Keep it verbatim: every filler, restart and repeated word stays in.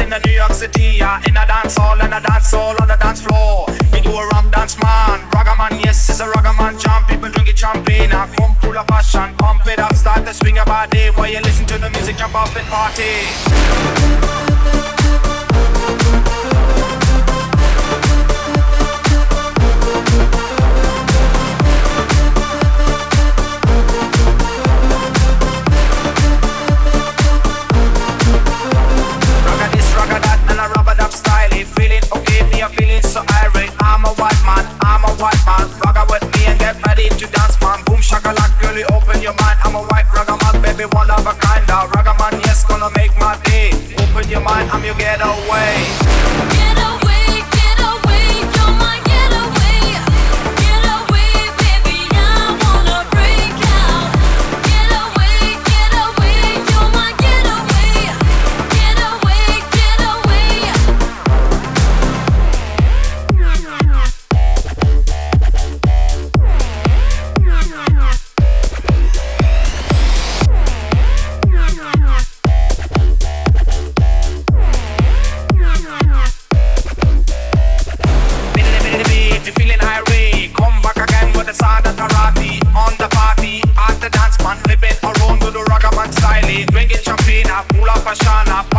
in the New York City, yeah, in a dance hall and a dance hall on the dance floor. We do a rum dance, man. Ragaman, yes, it's a ragaman jam. People drink it champagne, I come full of passion. Pump it up, start the swing of our day. While you listen to the music, jump up and party. Shana, pull up a shana,